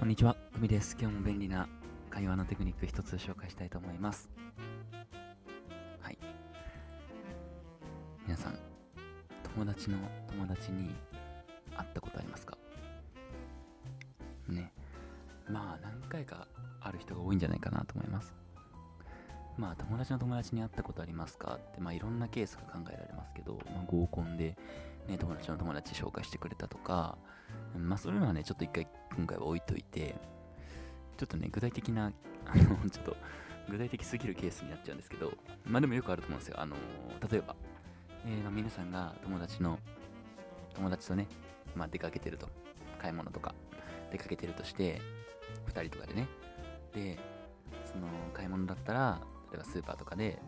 こんにちは、久美です。今日も便利な会話のテクニック一つ紹介したいと思います。はい、皆さん、友達の友達に会ったことありますかね。まあ何回かある人が多いんじゃないかなと思います。まあ友達の友達に会ったことありますかって、いろんなケースが考えられますけど、合コンで、友達の友達紹介してくれたとか、そういうのはちょっと一回今回は置いといて、ちょっと具体的すぎるケースになっちゃうんですけど、でもよくあると思うんですよ。例えば、皆さんが友達とね、出かけてると、買い物とか出かけてるとして、2人とかでね、で、その買い物だったら、例えばスーパーとかで、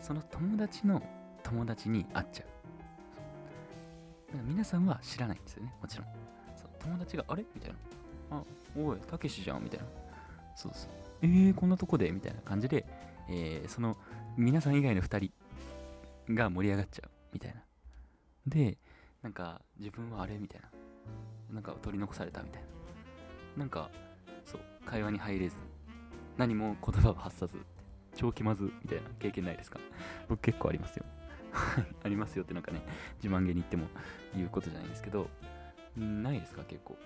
その友達の友達に会っちゃう。だから皆さんは知らないんですよね、もちろん。友達があれみたいな、あ、おい、たけしじゃんみたいな、そうそう、こんなとこでみたいな感じで、その皆さん以外の2人が盛り上がっちゃうみたいな。で、自分はあれみたいな、取り残されたみたいな、そう、会話に入れず、何も言葉を発さず、超気まずみたいな経験ないですか？僕結構ありますよ。ありますよって自慢げに言っても言うことじゃないんですけど、ないですか結構。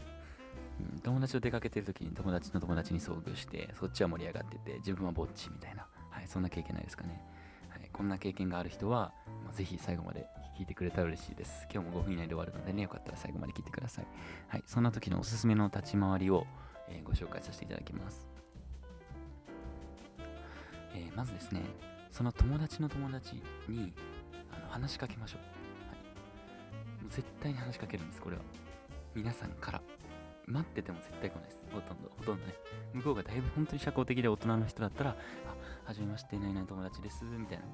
友達と出かけてるときに友達の友達に遭遇して、そっちは盛り上がってて、自分はぼっちみたいな。はい、そんな経験ないですかね。はい、こんな経験がある人は、ぜひ最後まで聞いてくれたら嬉しいです。今日も5分以内で終わるのでね、よかったら最後まで聞いてください。はい、そんな時のおすすめの立ち回りを、ご紹介させていただきます。まずですね、その友達の友達に話しかけましょう。はい、絶対に話しかけるんです、これは。皆さんから待ってても絶対来ないです。ほとんどね、向こうがだいぶ本当に社交的で大人の人だったら、あ、はじめまして、何々友達ですみたいな、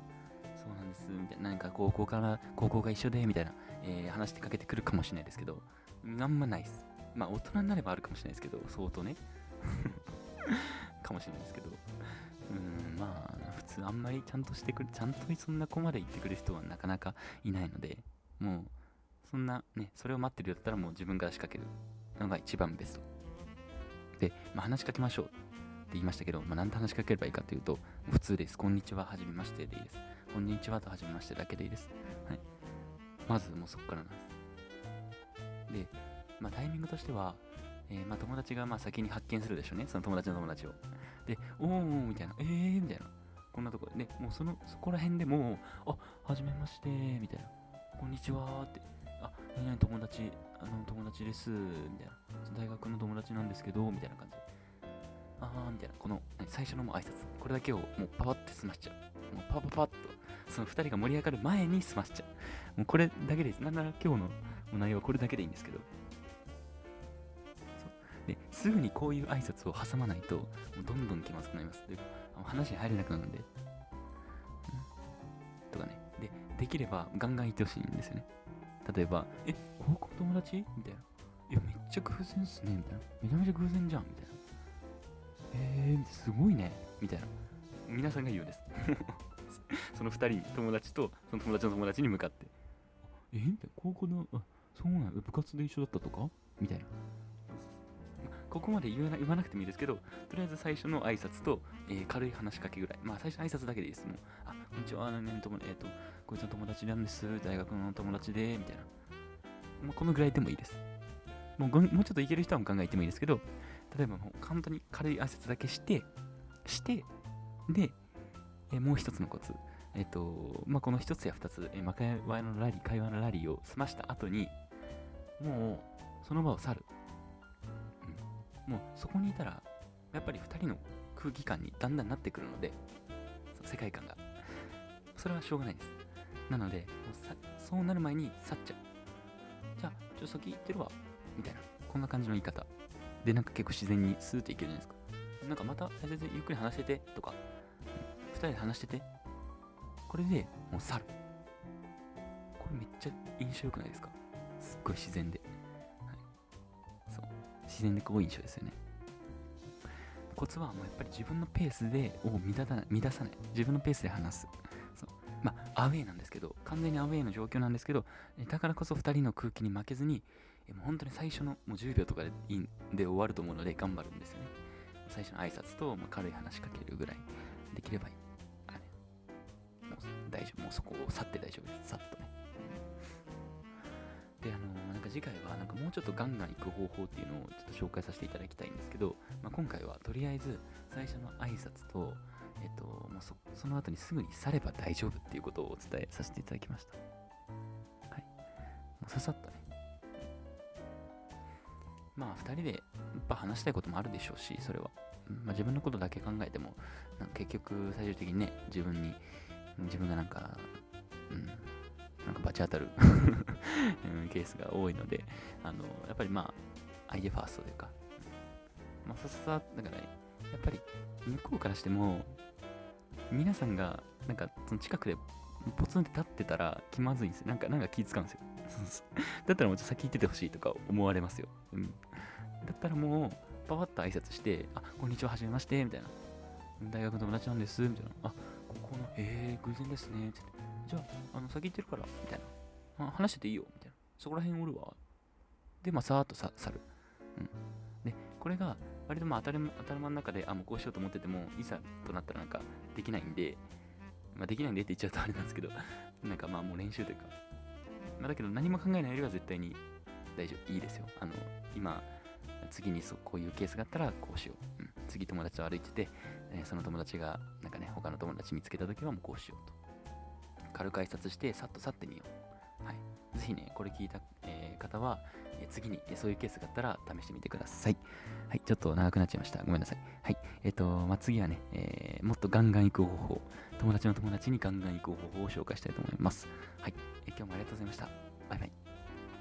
そうなんですみたいな、高校が一緒でみたいな、話してかけてくるかもしれないですけど、あんまないです。大人になればあるかもしれないですけど、相当ねかもしれないですけど、普通あんまりちゃんとそんな子まで行ってくる人はなかなかいないので、もうそんなね、それを待ってるよったらもう自分から仕掛けるのが一番ベストで、話しかけましょうって言いましたけど、何で話しかければいいかというと、普通です。こんにちは、はじめましてでいいです。こんにちはとはじめましてだけでいいです。はい。まずもうそこからなんです。で、タイミングとしては、友達が先に発見するでしょうね、その友達の友達を。で、おーみたいな、みたいな、こんなところで、ね、もうそこら辺でもう、はじめましてみたいな、こんにちはって。あ、何々友達ですみたいな、大学の友達なんですけどみたいな感じ、みたいな、この最初のもう挨拶、これだけをもうパパって済ましちゃう。もうパッとその2人が盛り上がる前に済ましちゃう。もうこれだけです。なんなら今日の内容はこれだけでいいんですけど、ですぐにこういう挨拶を挟まないと、もうどんどん気まずくなります。で、話に入れなくなるんで、とかね。で、できればガンガン言ってほしいんですよね。例えば、高校友達みたいな。いや、めっちゃ偶然っすね。みたいな。めちゃめちゃ偶然じゃん。みたいな。すごいね。みたいな。皆さんが言うです。その2人、友達と、その友達の友達に向かって。みたいな。高校の、そうなんだ。部活で一緒だったとかみたいな。ここまで言わなくてもいいですけど、とりあえず最初の挨拶と、軽い話しかけぐらい。最初の挨拶だけでいいです。もう、あ、こんにちは、こいつの友達なんです、大学の友達で、みたいな。このぐらいでもいいです。もうちょっといける人は考えてもいいですけど、例えばもう簡単に軽い挨拶だけして、で、もう一つのコツ。この一つや二つ、会話のラリーを済ました後に、もう、その場を去る。もうそこにいたらやっぱり2人の空気感にだんだんなってくるので、世界観が、それはしょうがないです。なのでそうなる前に去っちゃう。じゃあちょっと先行ってるわみたいな、こんな感じの言い方で結構自然にスーッといけるじゃないですか。また全然ゆっくり話しててとか、2人で話してて、これでもう去る。これめっちゃ印象良くないですか？すっごい自然で。自然でこう印象ですよね。コツはもうやっぱり自分のペースで乱さない。自分のペースで話す。そう。アウェーなんですけど、完全にアウェーの状況なんですけど、だからこそ2人の空気に負けずに、もう本当に最初のもう10秒とかでいいんで終わると思うので頑張るんですよね。最初の挨拶と、まあ、軽い話しかけるぐらいできればいい。もう大丈夫、もうそこを去って大丈夫です。さっとね。で、なんか次回はなんかもうちょっとガンガン行く方法っていうのをちょっと紹介させていただきたいんですけど、まあ、今回はとりあえず最初の挨拶と、もう その後にすぐに去れば大丈夫っていうことをお伝えさせていただきました。はい。もうささっとね。まあ2人でやっぱ話したいこともあるでしょうし、それは。まあ、自分のことだけ考えても、なんか結局最終的にね、自分がなんか、なんかバチ当たるケースが多いので、やっぱりまあ、相手ファーストというか、まあ、だから、ね、やっぱり向こうからしても、皆さんが、なんかその近くでポツンって立ってたら気まずいんですよ。なんか気使うんですよ。だったらもうちょっと先行っててほしいとか思われますよ。うん、だったらもう、パパッと挨拶して、あ、こんにちは、はじめまして、みたいな。大学の友達なんです、みたいな。あ、ここの、偶然ですね、って。じゃあ、先行ってるから、みたいな。あ、話してていいよ、みたいな。そこら辺おるわ。で、まあ、さーっと去る。うん。で、これが、割とまあ頭の中で、あ、もうこうしようと思ってても、いざとなったらなんか、できないんで、まあ、できないんでって言っちゃうとあれなんですけど、なんかまあ、もう練習というか。まあ、だけど、何も考えないよりは絶対に大丈夫、いいですよ。今、次にこういうケースがあったらこうしよう、うん、次友達と歩いてて、その友達がなんかね他の友達見つけた時はもうこうしようと軽く挨拶してさっと去ってみよう。はい、ぜひねこれ聞いた、方は、次にそういうケースがあったら試してみてください。はい、ちょっと長くなっちゃいました、ごめんなさい。はい、まあ、次はね、もっとガンガン行く方法、友達の友達にガンガン行く方法を紹介したいと思います。はい、今日もありがとうございました。バイバイ。